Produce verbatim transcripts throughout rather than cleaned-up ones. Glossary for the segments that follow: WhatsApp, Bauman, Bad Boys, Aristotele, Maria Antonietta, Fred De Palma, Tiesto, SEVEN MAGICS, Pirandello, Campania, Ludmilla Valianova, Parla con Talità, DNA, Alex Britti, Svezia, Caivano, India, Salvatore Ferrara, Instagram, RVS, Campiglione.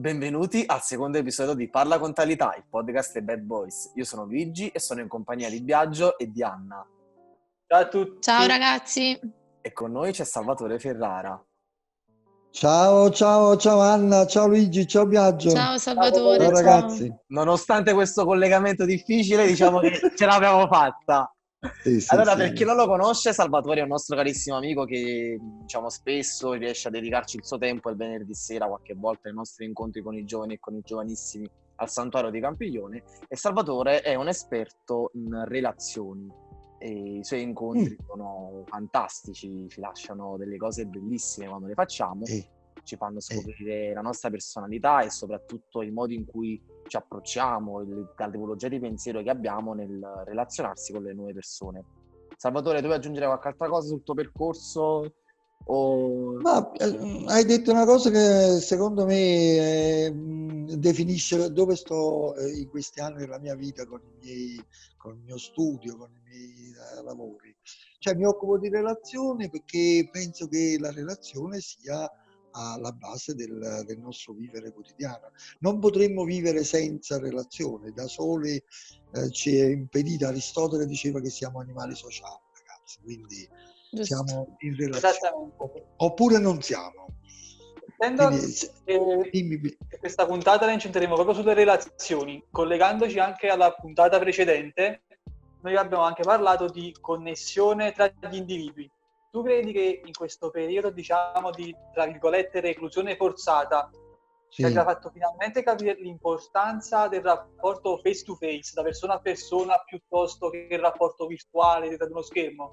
Benvenuti al secondo episodio di Parla con Talità, il podcast dei Bad Boys. Io sono Luigi e sono in compagnia di Biagio e di Anna. Ciao a tutti! Ciao ragazzi! E con noi c'è Salvatore Ferrara. Ciao, ciao, ciao Anna, ciao Luigi, ciao Biagio. Ciao Salvatore, ciao ragazzi. Ciao. Nonostante questo collegamento difficile, diciamo che ce l'abbiamo fatta. Sì, sì, allora, sì. Per chi non lo conosce, Salvatore è un nostro carissimo amico che, diciamo, spesso riesce a dedicarci il suo tempo il venerdì sera, qualche volta, ai nostri incontri con i giovani e con i giovanissimi al santuario di Campiglione. E Salvatore è un esperto in relazioni e i suoi incontri mm. sono fantastici, ci lasciano delle cose bellissime quando le facciamo, eh. ci fanno scoprire eh. la nostra personalità e soprattutto il modo in cui ci approcciamo, il, la tipologia di pensiero che abbiamo nel relazionarsi con le nuove persone. Salvatore, tu vuoi aggiungere qualche altra cosa sul tuo percorso? O... Ma, eh, hai detto una cosa che secondo me eh, definisce dove sto eh, in questi anni della mia vita con i miei, con il mio studio, con i miei eh, lavori. Cioè mi occupo di relazione perché penso che la relazione sia alla base del, del nostro vivere quotidiano. Non potremmo vivere senza relazione, da soli eh, ci è impedita. Aristotele diceva che siamo animali sociali, ragazzi, quindi Giusto. siamo in relazione, oppure non siamo. Quindi, che, dimmi, che questa puntata la incentreremo proprio sulle relazioni, collegandoci anche alla puntata precedente. Noi abbiamo anche parlato di connessione tra gli individui. Tu credi che in questo periodo, diciamo, di, tra virgolette, reclusione forzata, sì. ci abbia fatto finalmente capire l'importanza del rapporto face to face, da persona a persona, piuttosto che il rapporto virtuale dietro ad uno schermo?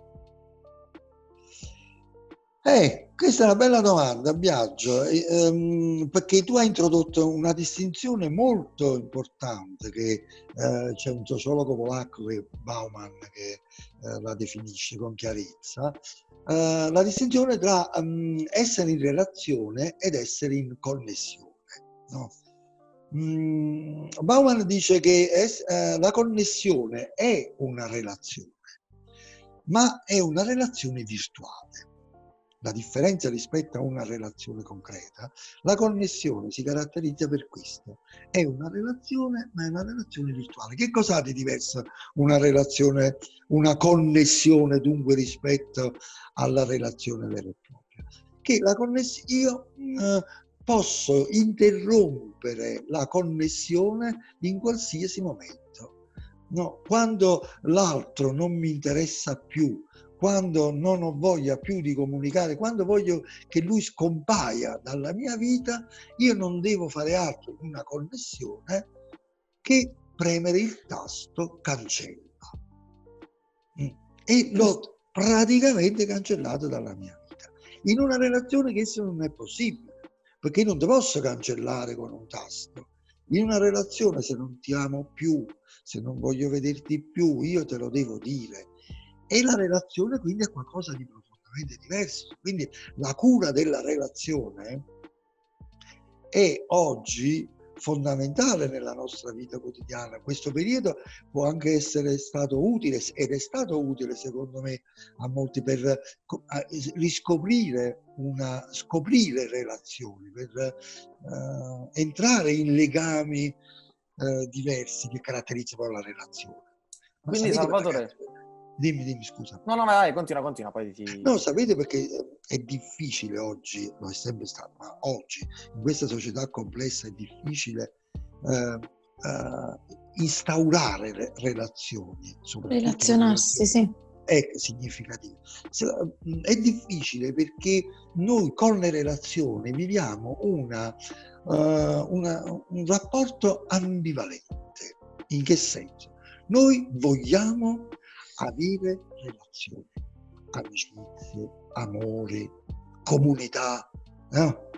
Eh, questa è una bella domanda, Biagio, ehm, perché tu hai introdotto una distinzione molto importante che eh, c'è un sociologo polacco, che Bauman, che eh, la definisce con chiarezza, eh, la distinzione tra um, essere in relazione ed essere in connessione, no? Mm, Bauman dice che es- eh, la connessione è una relazione, ma è una relazione virtuale. La differenza rispetto a una relazione concreta, la connessione si caratterizza per questo. È una relazione, ma è una relazione virtuale. Che cosa ha di diverso una relazione, una connessione dunque rispetto alla relazione vera e propria? Che la conness- io eh, posso interrompere la connessione in qualsiasi momento. No, quando l'altro non mi interessa più, quando non ho voglia più di comunicare, quando voglio che lui scompaia dalla mia vita, io non devo fare altro che una connessione, che premere il tasto cancella. E l'ho praticamente cancellato dalla mia vita. In una relazione che questo non è possibile, perché non ti posso cancellare con un tasto. In una relazione, se non ti amo più, se non voglio vederti più, io te lo devo dire. E la relazione quindi è qualcosa di profondamente diverso, quindi la cura della relazione è oggi fondamentale nella nostra vita quotidiana. Questo periodo può anche essere stato utile, ed è stato utile secondo me a molti, per riscoprire una, scoprire relazioni, per uh, entrare in legami uh, diversi che caratterizzano la relazione. Ma quindi Salvatore... Dimmi, dimmi, scusa. No, no, ma dai, continua, continua, poi ti... No, sapete perché è difficile oggi, lo è sempre stato, ma oggi, in questa società complessa, è difficile eh, eh, instaurare re- relazioni. Relazionarsi, relazioni. Sì. È significativo. È difficile perché noi con le relazioni viviamo una, eh, una, un rapporto ambivalente. In che senso? Noi vogliamo... avere relazioni, amicizie, amori, comunità, no?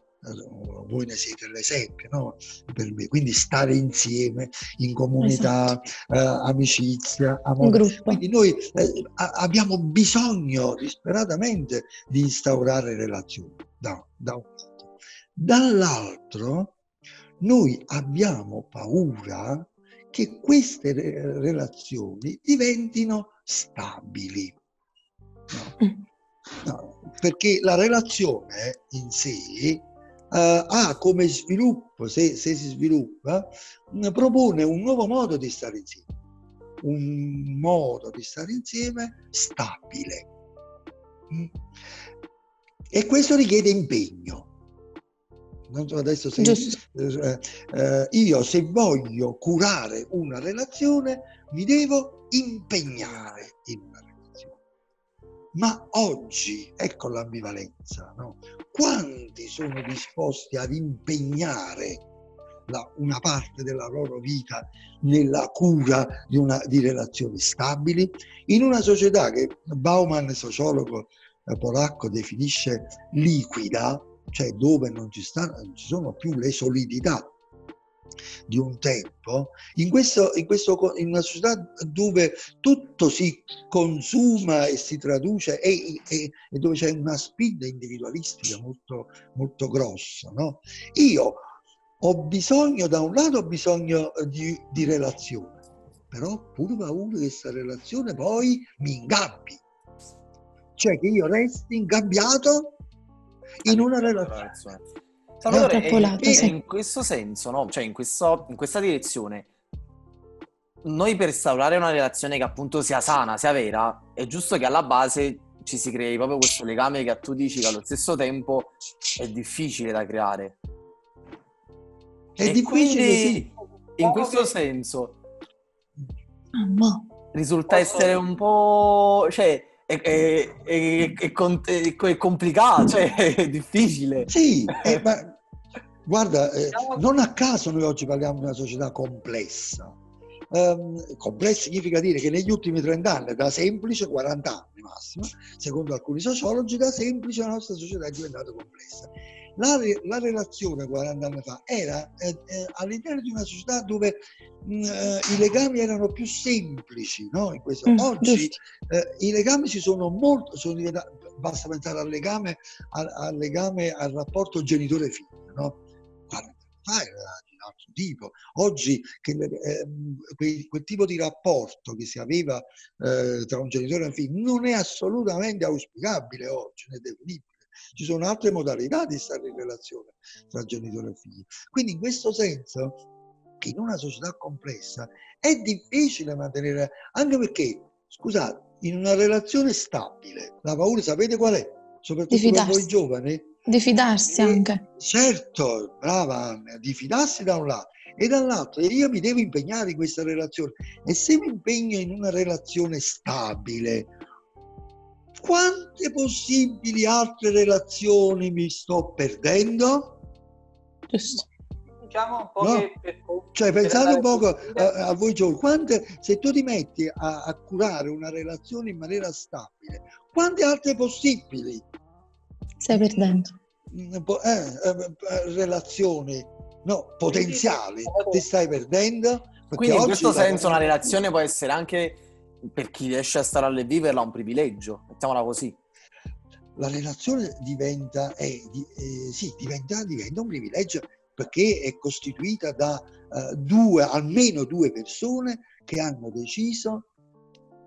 Voi ne siete l'esempio, no? Per me, quindi stare insieme in comunità, esatto. eh, amicizia, amore. Quindi noi eh, abbiamo bisogno disperatamente di instaurare relazioni, da, da un lato. Dall'altro, noi abbiamo paura che queste re- relazioni diventino stabili, no? No, perché la relazione in sé eh, ha come sviluppo, se, se si sviluppa, propone un nuovo modo di stare insieme, un modo di stare insieme stabile. E questo richiede impegno. Non so adesso se eh, eh, io se voglio curare una relazione mi devo impegnare in una relazione. Ma oggi, ecco l'ambivalenza, no? Quanti sono disposti ad impegnare la, una parte della loro vita nella cura di, una, di relazioni stabili? In una società che Bauman, sociologo polacco, definisce liquida, cioè dove non ci, stanno, non ci sono più le solidità di un tempo, in, questo, in, questo, in una società dove tutto si consuma e si traduce e, e, e dove c'è una spinta individualistica molto, molto grossa, no? Io ho bisogno, da un lato ho bisogno di, di relazione, però ho pure paura che questa relazione poi mi ingabbi, cioè che io resti ingabbiato in una relazione. Salvatore, è, è in questo senso, no? Cioè in, questo, in questa direzione, noi per instaurare una relazione che appunto sia sana, sia vera, è giusto che alla base ci si crei proprio questo legame che tu dici che allo stesso tempo è difficile da creare. È e difficile, quindi, sì. In questo senso no. risulta Posso... essere un po'... cioè È, è, è, è, è complicato, cioè è difficile. Sì, eh, ma, guarda, eh, non a caso noi oggi parliamo di una società complessa. Um, complessa significa dire che negli ultimi trent'anni, da semplice, quarant'anni massimo, secondo alcuni sociologi, da semplice la nostra società è diventata complessa. La, re, la relazione quarant'anni fa era eh, eh, all'interno di una società dove mh, eh, i legami erano più semplici, no? In questo, oggi eh, i legami si sono molto, sono diventati, basta pensare al legame, al, al legame, al rapporto genitore-figlio, no? quarant'anni fa era di un altro tipo. Oggi che, eh, quel, quel tipo di rapporto che si aveva eh, tra un genitore e un figlio non è assolutamente auspicabile oggi, né definibile. Ci sono altre modalità di stare in relazione tra genitore e figlio. Quindi in questo senso, che in una società complessa è difficile mantenere, anche perché, scusate, in una relazione stabile, la paura sapete qual è? Soprattutto per voi giovani? Di fidarsi e, anche. Certo, brava Anna, di fidarsi da un lato e dall'altro. Io mi devo impegnare in questa relazione. E se mi impegno in una relazione stabile, quante possibili altre relazioni mi sto perdendo? Diciamo un po' no. che per, cioè per pensate un po' a, a voi giovani, quante, se tu ti metti a, a curare una relazione in maniera stabile, quante altre possibili stai perdendo? Eh, eh, relazioni no, potenziali ti stai perdendo? Quindi in questo senso una relazione può essere anche, per chi riesce a stare a viverla, un privilegio, mettiamola così. La relazione diventa, eh, di, eh, sì, diventa, diventa un privilegio perché è costituita da eh, due, almeno due persone che hanno deciso,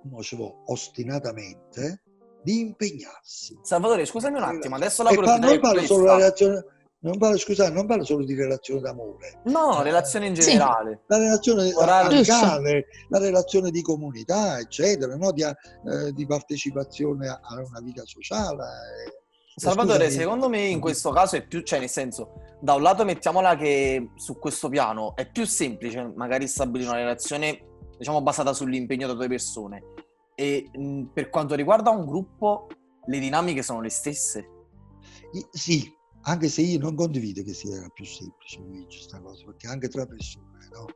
non so, ostinatamente, di impegnarsi. Salvatore, scusami un attimo, adesso la proprietà non parlo solo della relazione. Non parlo, scusate, non parlo solo di relazione d'amore. No, relazione in generale. Sì. La relazione amicale, la relazione di comunità, eccetera, no? di, eh, di partecipazione a una vita sociale. Salvatore, scusami, secondo me in questo caso è più, cioè nel senso, da un lato mettiamola che su questo piano è più semplice magari stabilire una relazione, diciamo, basata sull'impegno da due persone. E mh, per quanto riguarda un gruppo, le dinamiche sono le stesse? I, sì. Anche se io non condivido che sia più semplice, Luigi, questa cosa, perché anche tra persone, no?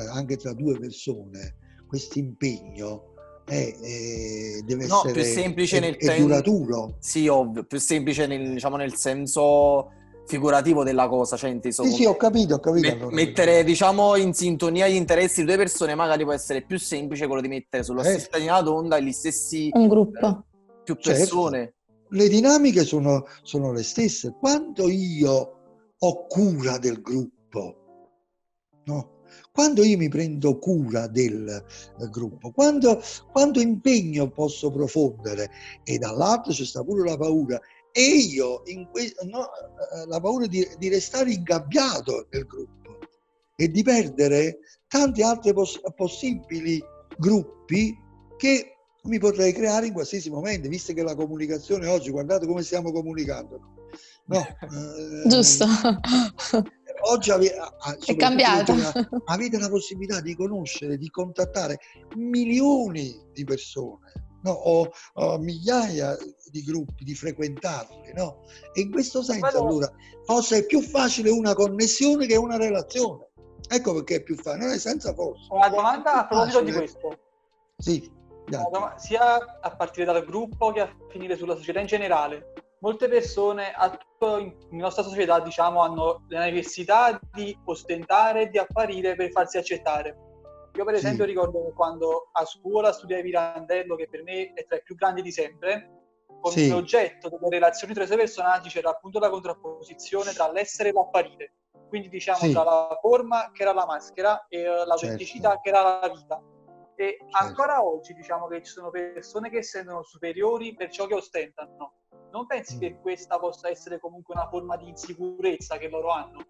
Eh, anche tra due persone, questo impegno è, è, deve no, essere più semplice è, nel è ten... duraturo. Sì, ovvio, più semplice nel, diciamo, nel senso figurativo della cosa, cioè inteso. Sì, come... sì, ho capito, ho capito. Met- allora. Mettere, diciamo, in sintonia gli interessi di due persone magari può essere più semplice quello di mettere sulla eh. stessa linea d'onda gli stessi un gruppo, eh, più persone. Certo. Le dinamiche sono, sono le stesse. Quando io ho cura del gruppo, no? Quando io mi prendo cura del eh, gruppo, quando, quando impegno posso profondere, e dall'altro c'è sta pure la paura E io, in que- no, la paura di, di restare ingabbiato nel gruppo e di perdere tanti altri poss- possibili gruppi che mi potrei creare in qualsiasi momento, visto che la comunicazione oggi, guardate come stiamo comunicando. No, eh, giusto. Oggi ave- è cambiato. Avete la possibilità di conoscere, di contattare milioni di persone, no? o, o migliaia di gruppi, di frequentarli, no? E in questo senso, allora, allora forse è più facile una connessione che una relazione. Ecco perché è più facile, non è senza forza. Una domanda a proposito di questo. Sì. Doma- sia a partire dal gruppo che a finire sulla società in generale. Molte persone in nostra società, diciamo, hanno la necessità di ostentare, di apparire per farsi accettare. Io per esempio sì. ricordo quando a scuola studiai Pirandello, che per me è tra i più grandi di sempre, come sì. oggetto delle relazioni tra i suoi personaggi c'era appunto la contrapposizione tra l'essere e l'apparire, quindi diciamo sì. tra la forma che era la maschera e l'autenticità certo. che era la vita. E ancora certo. oggi diciamo che ci sono persone che sentono superiori per ciò che ostentano. Non pensi mm. che questa possa essere comunque una forma di insicurezza che loro hanno?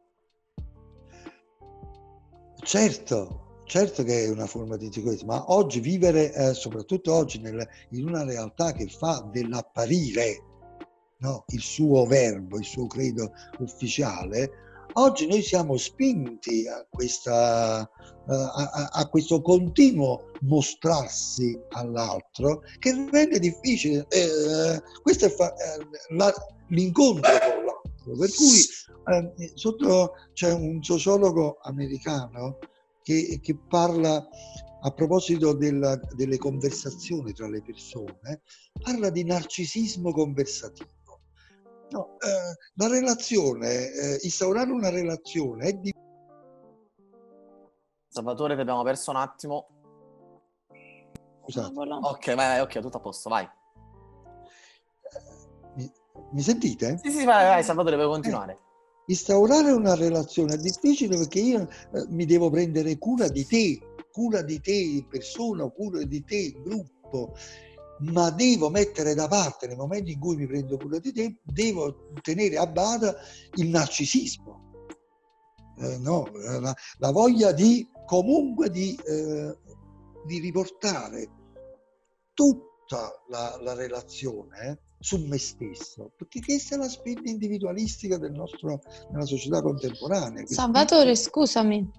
Certo, certo che è una forma di insicurezza, ma oggi vivere, eh, soprattutto oggi, nel, in una realtà che fa dell'apparire, no? il suo verbo, il suo credo ufficiale, oggi noi siamo spinti a, questa, a, a, a questo continuo mostrarsi all'altro, che rende difficile eh, questo è fa- la, l'incontro con l'altro. Per cui eh, sotto c'è un sociologo americano che, che parla a proposito della, delle conversazioni tra le persone, parla di narcisismo conversativo. No, eh, la relazione, eh, instaurare una relazione è di... Salvatore, ti abbiamo perso un attimo. Scusate. Ok, vai, vai, ok, tutto a posto, vai. Mi, mi sentite? Sì, sì, vai, vai, Salvatore, puoi continuare. Eh, instaurare una relazione è difficile perché io eh, mi devo prendere cura di te, cura di te in persona, cura di te in gruppo. Ma devo mettere da parte, nel momento in cui mi prendo cura di te, devo tenere a bada il narcisismo, eh, no, la, la voglia di comunque di, eh, di riportare tutta la, la relazione su me stesso, perché questa è la spinta individualistica del nostro, della società contemporanea. Salvatore, quindi... scusami.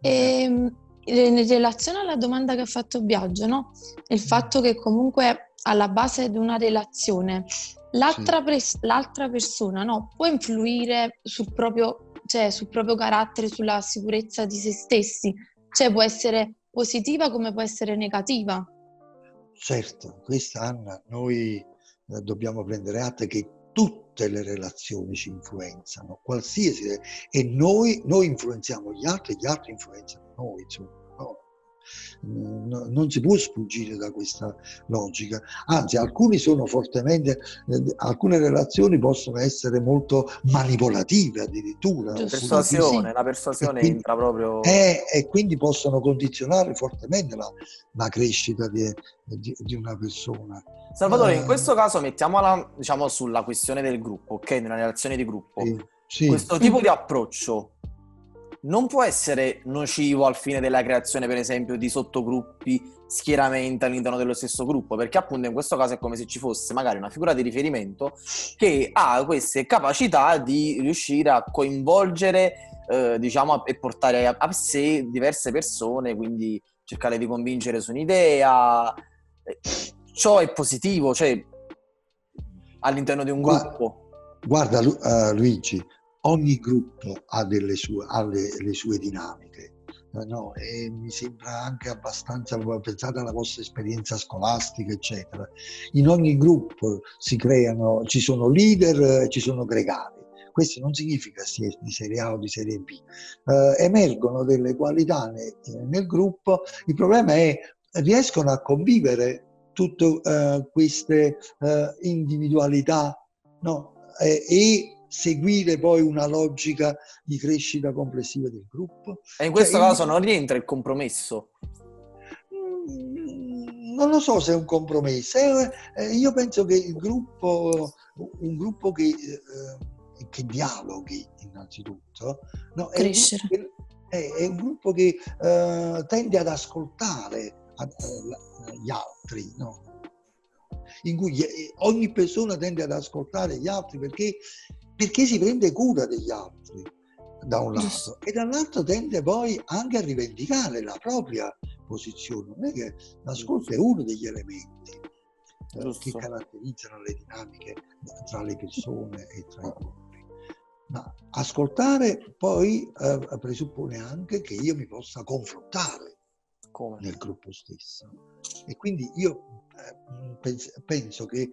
Ehm... in relazione alla domanda che ha fatto Biagio, no? Il fatto che comunque alla base di una relazione l'altra, sì. pres- l'altra persona, no? può influire sul proprio, cioè, sul proprio carattere, sulla sicurezza di se stessi, cioè può essere positiva come può essere negativa. Certo, questa Anna, noi dobbiamo prendere atto che tutte le relazioni ci influenzano, qualsiasi, e noi, noi influenziamo gli altri, gli altri influenzano noi, insomma. Non si può sfuggire da questa logica, anzi alcuni sono fortemente eh, alcune relazioni possono essere molto manipolative addirittura, la persuasione, la persuasione quindi, entra proprio eh, e quindi possono condizionare fortemente la, la crescita di, di, di una persona. Salvatore, eh, in questo caso mettiamola, diciamo, sulla questione del gruppo, ok, nella relazione di gruppo, sì, sì. questo tipo di approccio non può essere nocivo al fine della creazione, per esempio, di sottogruppi, schieramenti all'interno dello stesso gruppo, perché appunto in questo caso è come se ci fosse magari una figura di riferimento che ha queste capacità di riuscire a coinvolgere, eh, diciamo, e portare a, a sé diverse persone, quindi cercare di convincere su un'idea. Ciò è positivo, cioè, all'interno di un gruppo. Guarda, uh, Luigi, ogni gruppo ha delle sue, ha le, le sue dinamiche, no? E mi sembra anche abbastanza, pensate alla vostra esperienza scolastica, eccetera. In ogni gruppo si creano, ci sono leader, ci sono gregari. Questo non significa di serie A o di serie B. Eh, emergono delle qualità nel, nel gruppo. Il problema è riescono a convivere tutte eh, queste eh, individualità, no? Eh, e seguire poi una logica di crescita complessiva del gruppo. E in questo cioè, caso in... non rientra il compromesso? non lo so se è un compromesso. Eh, io penso che il gruppo, un gruppo che, eh, che dialoghi innanzitutto, no, è, un, è, è un gruppo che eh, tende ad ascoltare a, a, gli altri, no? In cui gli, ogni persona tende ad ascoltare gli altri perché, perché si prende cura degli altri da un lato, e dall'altro tende poi anche a rivendicare la propria posizione. Non è che l'ascolto è uno degli elementi eh, che caratterizzano le dinamiche tra le persone e tra i gruppi, ma ascoltare poi eh, presuppone anche che io mi possa confrontare. Come? Nel gruppo stesso. E quindi io eh, penso, penso che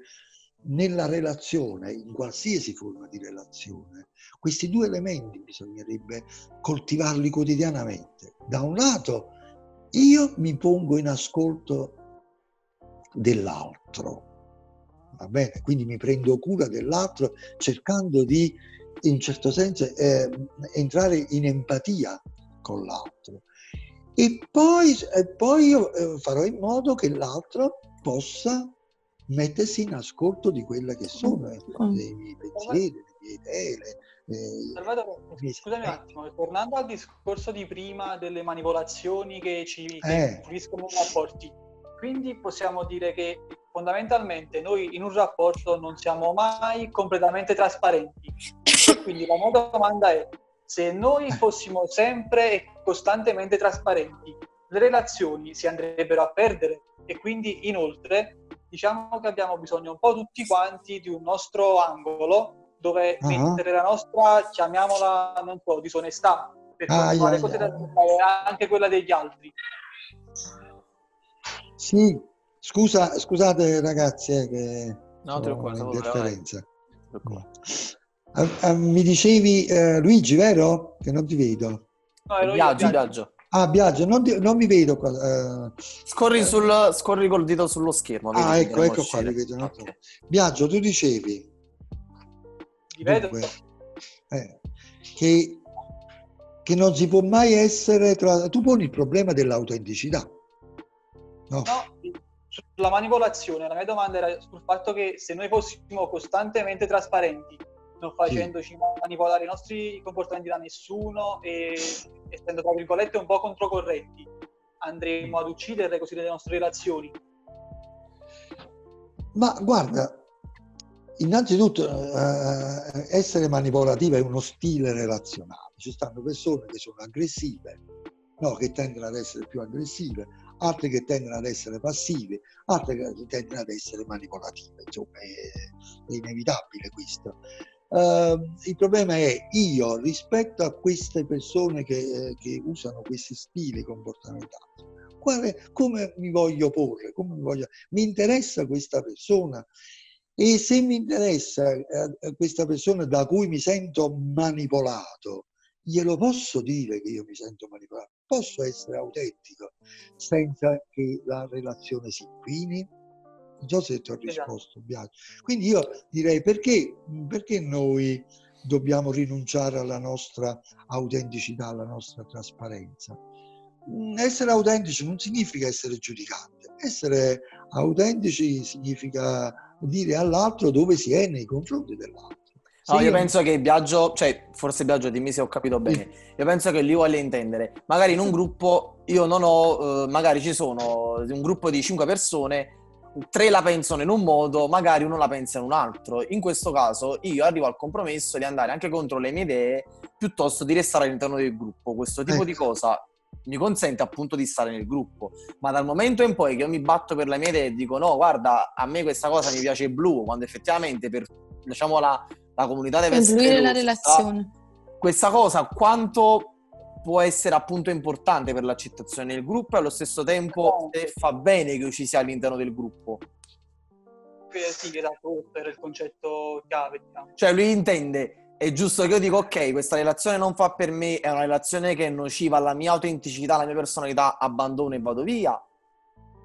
nella relazione, in qualsiasi forma di relazione, questi due elementi bisognerebbe coltivarli quotidianamente. Da un lato io mi pongo in ascolto dell'altro, va bene? Quindi mi prendo cura dell'altro, cercando di, in certo senso, eh, entrare in empatia con l'altro. E poi, e poi io eh, farò in modo che l'altro possa mettersi in ascolto di quella che sono i miei pensieri, le mie idee. Le, Salvatore, le... scusami un attimo, tornando al discorso di prima delle manipolazioni che ci influiscono eh. nei rapporti, quindi possiamo dire che fondamentalmente noi in un rapporto non siamo mai completamente trasparenti. Quindi la mia domanda è: se noi fossimo sempre e costantemente trasparenti, le relazioni si andrebbero a perdere? E quindi inoltre diciamo che abbiamo bisogno un po' tutti quanti di un nostro angolo dove uh-huh. mettere la nostra, chiamiamola, non so, disonestà, per ah, fare cose da anche quella degli altri. Sì, scusa, scusate ragazzi, eh, che no, te lo guardo, interferenza. Ah, mi dicevi eh, Luigi, vero? Che non ti vedo. No, ero Biagio, io, Biagio. Ah, Biagio, non, ti, non mi vedo qua. Eh. Scorri, sul, scorri col dito sullo schermo. Vedi, ah, ecco, ecco uscire. Qua, li vedo. Okay. Biagio, tu dicevi. Ti vedo. Dunque, eh, che, che non si può mai essere... Tra... Tu poni il problema dell'autenticità. No. no, sulla manipolazione. La mia domanda era sul fatto che se noi fossimo costantemente trasparenti, non facendoci sì. manipolare i nostri comportamenti da nessuno e essendo tra virgolette un po' controcorrenti, andremo ad uccidere così le nostre relazioni. Ma guarda, innanzitutto eh, essere manipolativa è uno stile relazionale. Ci stanno persone che sono aggressive, no, che tendono ad essere più aggressive, altre che tendono ad essere passive, altre che tendono ad essere manipolative. Insomma, è, è inevitabile questo. Uh, il problema è: io rispetto a queste persone che, eh, che usano questi stili comportamentali, quale, come mi voglio porre? Come mi, voglio... mi interessa questa persona? E se mi interessa eh, questa persona da cui mi sento manipolato, glielo posso dire che io mi sento manipolato? Posso essere autentico senza che la relazione si inquini? Non so se ti ho risposto, Biagio. Quindi io direi: perché, perché noi dobbiamo rinunciare alla nostra autenticità, alla nostra trasparenza? Essere autentici non significa essere giudicante. Essere autentici significa dire all'altro dove si è nei confronti dell'altro. No, io penso che Biagio, cioè forse Biagio dimmi se ho capito bene, io penso che lì vuole intendere, magari in un gruppo io non ho, eh, magari ci sono un gruppo di cinque persone, tre la pensano in un modo, magari uno la pensa in un altro, in questo caso io arrivo al compromesso di andare anche contro le mie idee piuttosto di restare all'interno del gruppo, questo tipo eh. di cosa mi consente appunto di stare nel gruppo, ma dal momento in poi che io mi batto per le mie idee e dico no guarda a me questa cosa mi piace blu, quando effettivamente per, diciamo la La comunità deve essere la relazione. Questa cosa quanto può essere appunto importante per l'accettazione del gruppo e allo stesso tempo se fa bene che ci sia all'interno del gruppo. Eh, sì, esatto, per il concetto chiave. Diciamo. Cioè lui intende, è giusto che io dico ok, questa relazione non fa per me, è una relazione che è nociva alla mia autenticità, alla mia personalità, abbandono e vado via.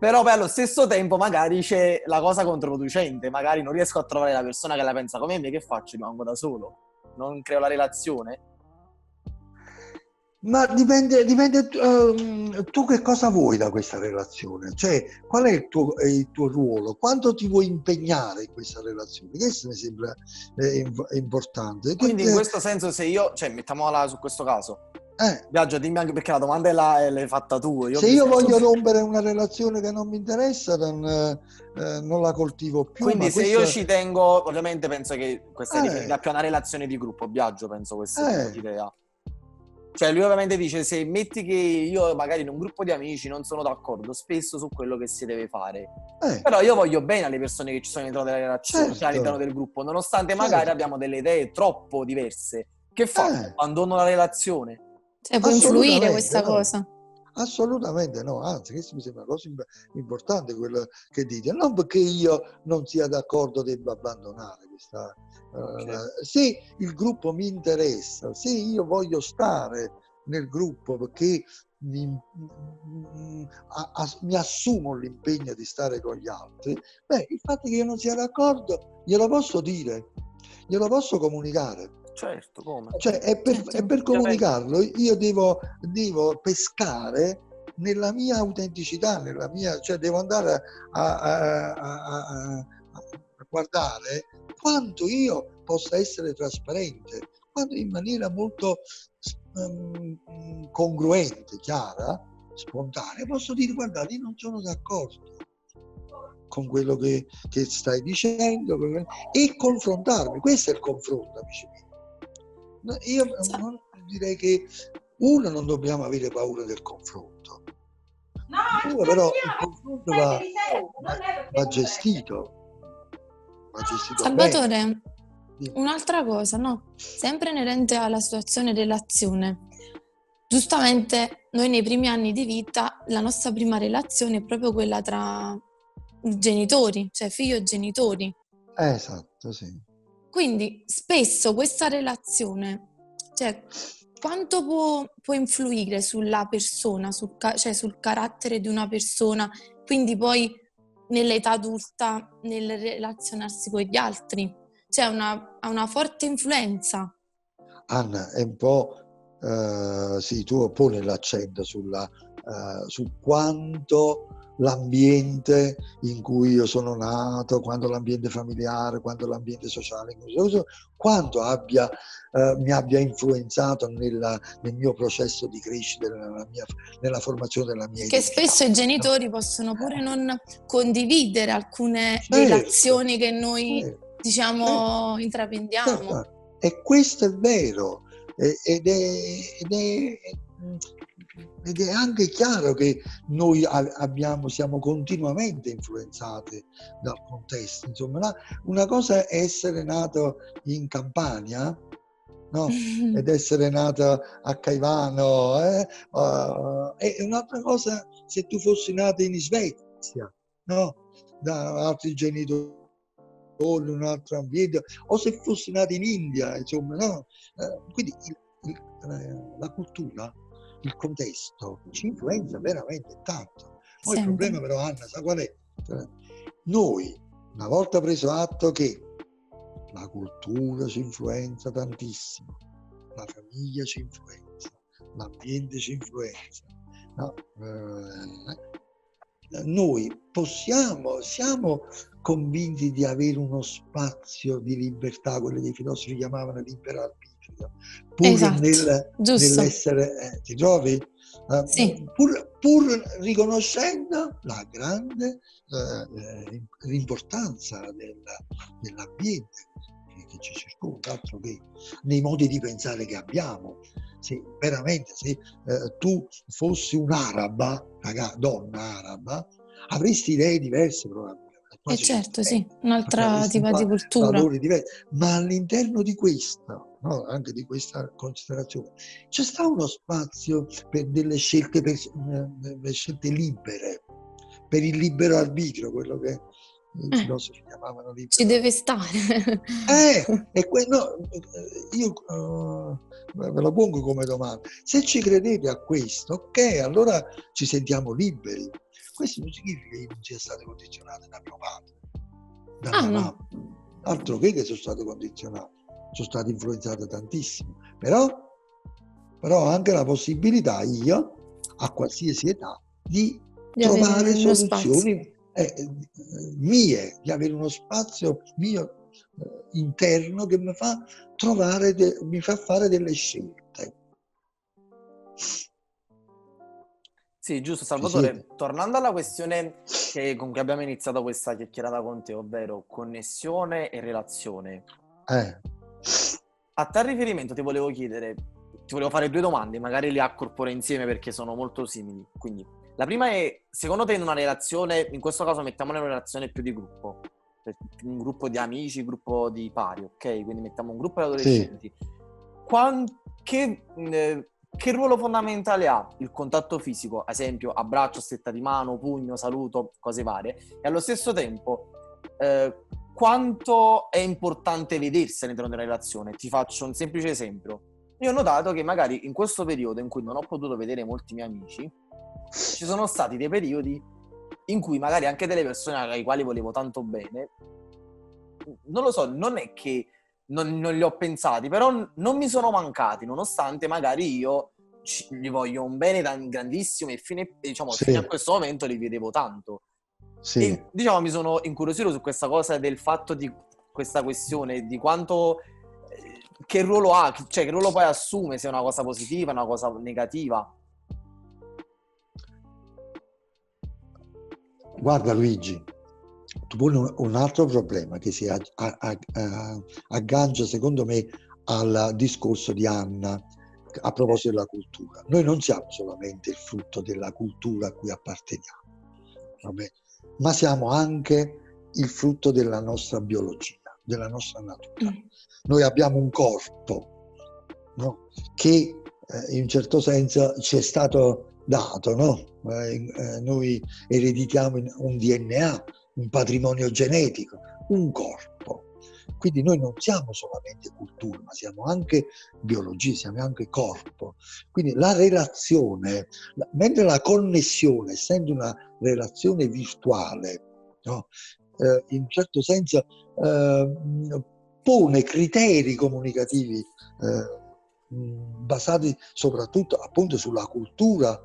Però poi allo stesso tempo magari c'è la cosa controproducente, magari non riesco a trovare la persona che la pensa come me, che faccio? Rimango da solo, non creo la relazione? Ma dipende, dipende uh, tu che cosa vuoi da questa relazione, cioè qual è il tuo, il tuo ruolo, quanto ti vuoi impegnare in questa relazione, questo mi sembra eh, importante. Quindi in questo senso se io, cioè mettiamola su questo caso, eh. Biagio, dimmi anche perché la domanda è là e l'hai fatta tu. Io se io voglio se... rompere una relazione che non mi interessa non, eh, non la coltivo più. Quindi se questa... io ci tengo, ovviamente penso che questa eh. è più una relazione di gruppo, Biagio penso questa eh. idea. Cioè lui ovviamente dice se metti che io magari in un gruppo di amici non sono d'accordo spesso su quello che si deve fare eh. però io voglio bene alle persone che ci sono all'interno della relazione, certo. all'interno del gruppo, nonostante magari certo. abbiamo delle idee troppo diverse, che fanno? Eh. Abbandono la relazione? Cioè può influire questa no. cosa? Assolutamente no, anzi questo mi sembra una cosa importante quello che dite, non perché io non sia d'accordo debba abbandonare questa okay. uh, se il gruppo mi interessa, se io voglio stare nel gruppo perché mi, mh, a, a, mi assumo l'impegno di stare con gli altri, beh il fatto che io non sia d'accordo glielo posso dire, glielo posso comunicare. Certo, come? Cioè, e per, certo. per comunicarlo io devo, devo pescare nella mia autenticità, nella mia, cioè devo andare a, a, a, a, a guardare quanto io possa essere trasparente, quanto in maniera molto um, congruente, chiara, spontanea, posso dire guardate, io non sono d'accordo con quello che, che stai dicendo e confrontarmi, questo è il confronto, amici miei. Io direi che uno non dobbiamo avere paura del confronto, no, uno, però il confronto va, va, va gestito. Va gestito Salvatore, bene. Un'altra cosa, no? Sempre inerente alla situazione relazione. Giustamente noi nei primi anni di vita la nostra prima relazione è proprio quella tra genitori, cioè figlio e genitori. Esatto, sì. Quindi spesso questa relazione, cioè quanto può, può influire sulla persona, sul, cioè sul carattere di una persona, quindi poi nell'età adulta nel relazionarsi con gli altri? Cioè una, ha una forte influenza. Anna, è un po', eh, sì, tu poni l'accento sulla, eh, su quanto... l'ambiente in cui io sono nato, quando l'ambiente familiare, quando l'ambiente sociale, quanto abbia, eh, mi abbia influenzato nella, nel mio processo di crescita, nella, mia, nella formazione della mia identità. Che spesso i genitori possono pure non condividere alcune certo, relazioni che noi certo, diciamo certo, intraprendiamo. Certo. E questo è vero ed è, ed è ed è anche chiaro che noi abbiamo, siamo continuamente influenzati dal contesto, insomma una cosa è essere nato in Campania, no? Ed essere nato a Caivano eh? uh, e un'altra cosa se tu fossi nato in Svezia, no? Da altri genitori, un altro ambiente, o se fossi nato in India, insomma no? Uh, quindi il, il, la cultura, il contesto ci influenza veramente tanto. Poi sì. Il problema però, Anna, sa qual è? Noi, una volta preso atto che la cultura ci influenza tantissimo, la famiglia ci influenza, l'ambiente ci influenza, no? eh, noi possiamo, siamo convinti di avere uno spazio di libertà, quello che i filosofi chiamavano libero arbitrio. Pur esatto, nel, nell'essere eh, ti trovi? Eh, sì. pur, pur riconoscendo la grande eh, l'importanza del, dell'ambiente che ci circonda, altro che nei modi di pensare che abbiamo. Se veramente se eh, tu fossi un'araba, raga, donna araba, avresti idee diverse probabilmente. E certo, sì, un'altra tipo di cultura, ma all'interno di questa, no? Anche di questa considerazione c'è sta uno spazio per delle scelte, per, per scelte libere, per il libero arbitrio, quello che i filosofi eh, chiamavano libero. Ci deve stare. Eh, e quello io uh, ve lo pongo come domanda. Se ci credete a questo, ok, allora ci sentiamo liberi. Questo non significa che non sia stato condizionato da mio padre, da ah, mamma, no. Altro che che sono stato condizionato, sono stato influenzato tantissimo, però però anche la possibilità, io a qualsiasi età, di, di trovare soluzioni eh, mie, di avere uno spazio mio eh, interno che mi fa trovare, de, mi fa fare delle scelte. Sì, giusto, Salvatore. Sì. Tornando alla questione che, con cui abbiamo iniziato questa chiacchierata con te, ovvero connessione e relazione. Eh. A tal riferimento ti volevo chiedere, ti volevo fare due domande, magari le accorpore insieme perché sono molto simili. Quindi, la prima è, secondo te in una relazione, in questo caso mettiamola in una relazione più di gruppo, un gruppo di amici, un gruppo di pari, ok? Quindi mettiamo un gruppo di adolescenti. Sì. Quant- che... Eh, Che ruolo fondamentale ha il contatto fisico, ad esempio abbraccio, stretta di mano, pugno, saluto, cose varie, e allo stesso tempo eh, quanto è importante vedersi all'interno della relazione? Ti faccio un semplice esempio. Io ho notato che magari in questo periodo in cui non ho potuto vedere molti miei amici, ci sono stati dei periodi in cui magari anche delle persone alle quali volevo tanto bene, non lo so, non è che Non, non li ho pensati, però non mi sono mancati, nonostante magari io ci, gli voglio un bene grandissimo e fino, diciamo, sì. fino a questo momento li vedevo tanto. Sì. E, diciamo, mi sono incuriosito su questa cosa del fatto di questa questione, di quanto, che ruolo ha, cioè che ruolo poi assume, se è una cosa positiva, una cosa negativa. Guarda Luigi, tu poni un altro problema che si ag- ag- ag- aggancia secondo me al discorso di Anna a proposito della cultura. Noi non siamo solamente il frutto della cultura a cui apparteniamo, vabbè, ma siamo anche il frutto della nostra biologia, della nostra natura. Noi abbiamo un corpo, no? Che eh, in un certo senso ci è stato dato, no? eh, eh, noi ereditiamo un D N A, un patrimonio genetico, un corpo. Quindi noi non siamo solamente cultura, ma siamo anche biologia, siamo anche corpo. Quindi la relazione, mentre la connessione, essendo una relazione virtuale, no, eh, in un certo senso eh, pone criteri comunicativi eh, basati soprattutto appunto sulla cultura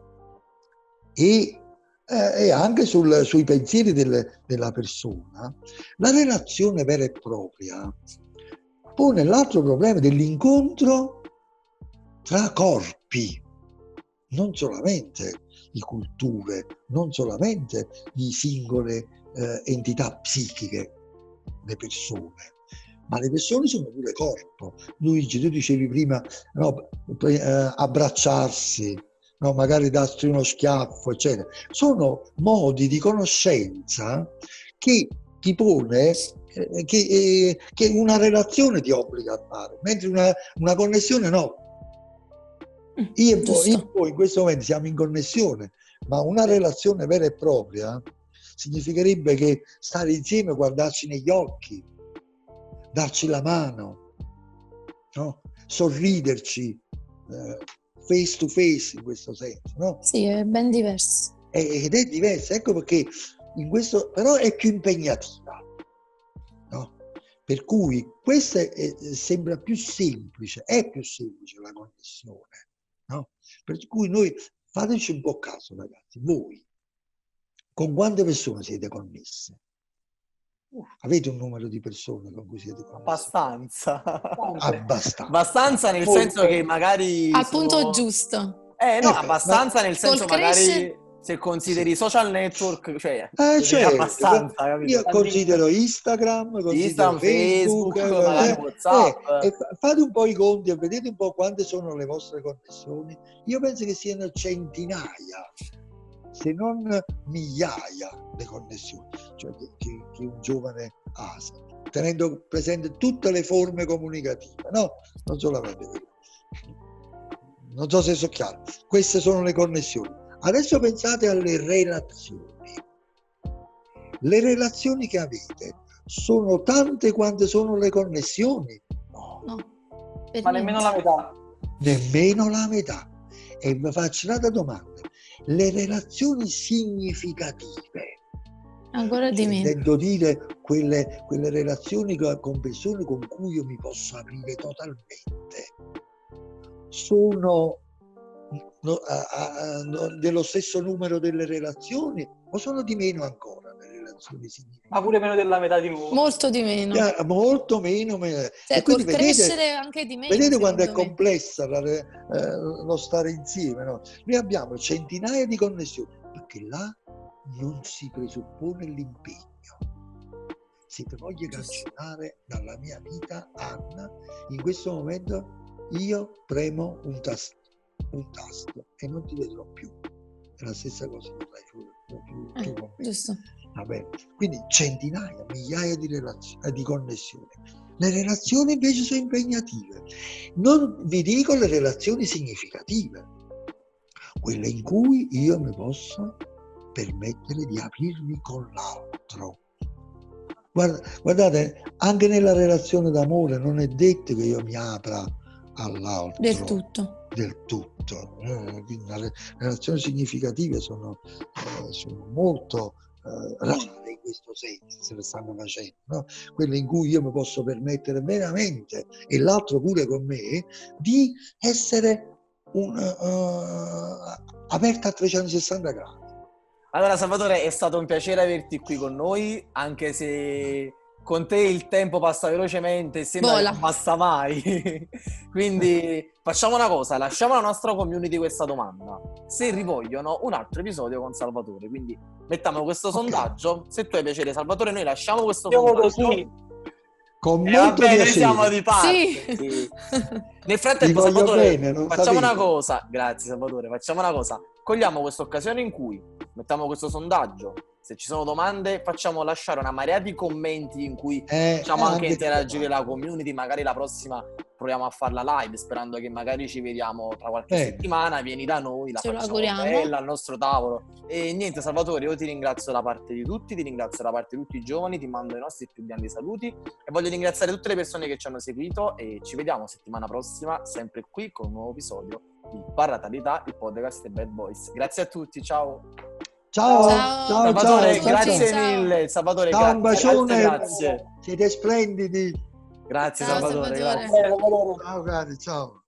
e e anche sul, sui pensieri del, della persona. La relazione vera e propria pone l'altro problema dell'incontro tra corpi, non solamente di culture, non solamente di singole eh, entità psichiche, le persone, ma le persone sono pure corpo. Luigi, tu dicevi prima, no, eh, abbracciarsi, no, magari darsi uno schiaffo, eccetera. Sono modi di conoscenza che ti pone, eh, che, eh, che una relazione ti obbliga a fare, mentre una, una connessione no. Io e voi in questo momento siamo in connessione, ma una relazione vera e propria significherebbe che stare insieme, guardarci negli occhi, darci la mano, no? Sorriderci, eh, face to face in questo senso, no? Sì, è ben diverso. Ed è diverso, ecco perché in questo, però è più impegnativa, no? Per cui questa è, sembra più semplice, è più semplice la connessione, no? Per cui noi, fateci un po' caso ragazzi, voi con quante persone siete connesse? Avete un numero di persone con cui siete connessi? Abbastanza. Abbastanza. Abbastanza nel Poi, senso che magari... Al sono... punto giusto. Eh no, eh, abbastanza ma... nel senso magari cresce... se consideri sì. social network, cioè... Eh, certo. Abbastanza, capito? Io considero Instagram, considero Instagram, Facebook, Facebook eh, magari WhatsApp. Eh, eh, fate un po' i conti e vedete un po' quante sono le vostre connessioni. Io penso che siano centinaia, se non migliaia le connessioni, cioè che, che un giovane ha, tenendo presente tutte le forme comunicative, no? Non solamente quello. Non so se sono chiaro. Queste sono le connessioni. Adesso pensate alle relazioni. Le relazioni che avete sono tante quante sono le connessioni? No. No, ma nemmeno la metà. Nemmeno la metà. E vi faccio una domanda. Le relazioni significative, ancora di meno, intendo dire quelle, quelle relazioni con persone con cui io mi posso aprire totalmente, sono no, a, a, no, dello stesso numero delle relazioni, o sono di meno ancora le relazioni significative? Ma pure meno della metà di voi. Molto di meno. Eh, molto meno. Cioè, e quindi vedete, crescere anche di meno. Vedete quando è complessa la, eh, lo stare insieme. No? Noi abbiamo centinaia di connessioni, perché là non si presuppone l'impegno. Se ti voglio cancellare dalla mia vita, Anna, in questo momento io premo un tasto, un tasto e non ti vedrò più. È la stessa cosa che fai tu, tu, tu, eh, giusto. Vabbè. Quindi centinaia, migliaia di, relazio- di connessioni. Le relazioni invece sono impegnative. Non vi dico le relazioni significative, quelle in cui io mi posso permettere di aprirmi con l'altro. Guardate, anche nella relazione d'amore non è detto che io mi apra all'altro del tutto, del tutto. Quindi le relazioni significative sono, eh, sono molto eh, rare in questo senso, se le stanno facendo, no? Quelle in cui io mi posso permettere veramente, e l'altro pure con me, di essere un, uh, aperta a trecentosessanta gradi. Allora Salvatore, è stato un piacere averti qui con noi, anche se con te il tempo passa velocemente e sembra che non passa mai. Quindi facciamo una cosa, lasciamo alla nostra community questa domanda. Se rivogliono un altro episodio con Salvatore, quindi mettiamo questo okay. sondaggio. Se tu hai piacere Salvatore, noi lasciamo questo Io sondaggio. Così. Con molto eh, vabbè, noi siamo di parte. Sì. Sì. Nel frattempo Salvatore, bene, facciamo una cosa. Grazie Salvatore, facciamo una cosa. Cogliamo questa occasione in cui mettiamo questo sondaggio, se ci sono domande facciamo lasciare una marea di commenti in cui eh, facciamo eh, anche, anche interagire la community, magari la prossima proviamo a farla live, sperando che magari ci vediamo tra qualche eh. settimana, vieni da noi, la ce facciamo bella al nostro tavolo. E niente Salvatore, io ti ringrazio da parte di tutti, ti ringrazio da parte di tutti i giovani, ti mando i nostri più grandi saluti e voglio ringraziare tutte le persone che ci hanno seguito e ci vediamo settimana prossima sempre qui con un nuovo episodio di Parla Talità, il podcast dei Bad Boys. Grazie a tutti, ciao. Ciao, ciao, ciao Salvatore, ciao, grazie ciao. mille. Salvatore, ciao, grazie. Un bacione, grazie. Siete splendidi. Grazie ciao, Salvatore, Salvatore, grazie. Ciao, ciao.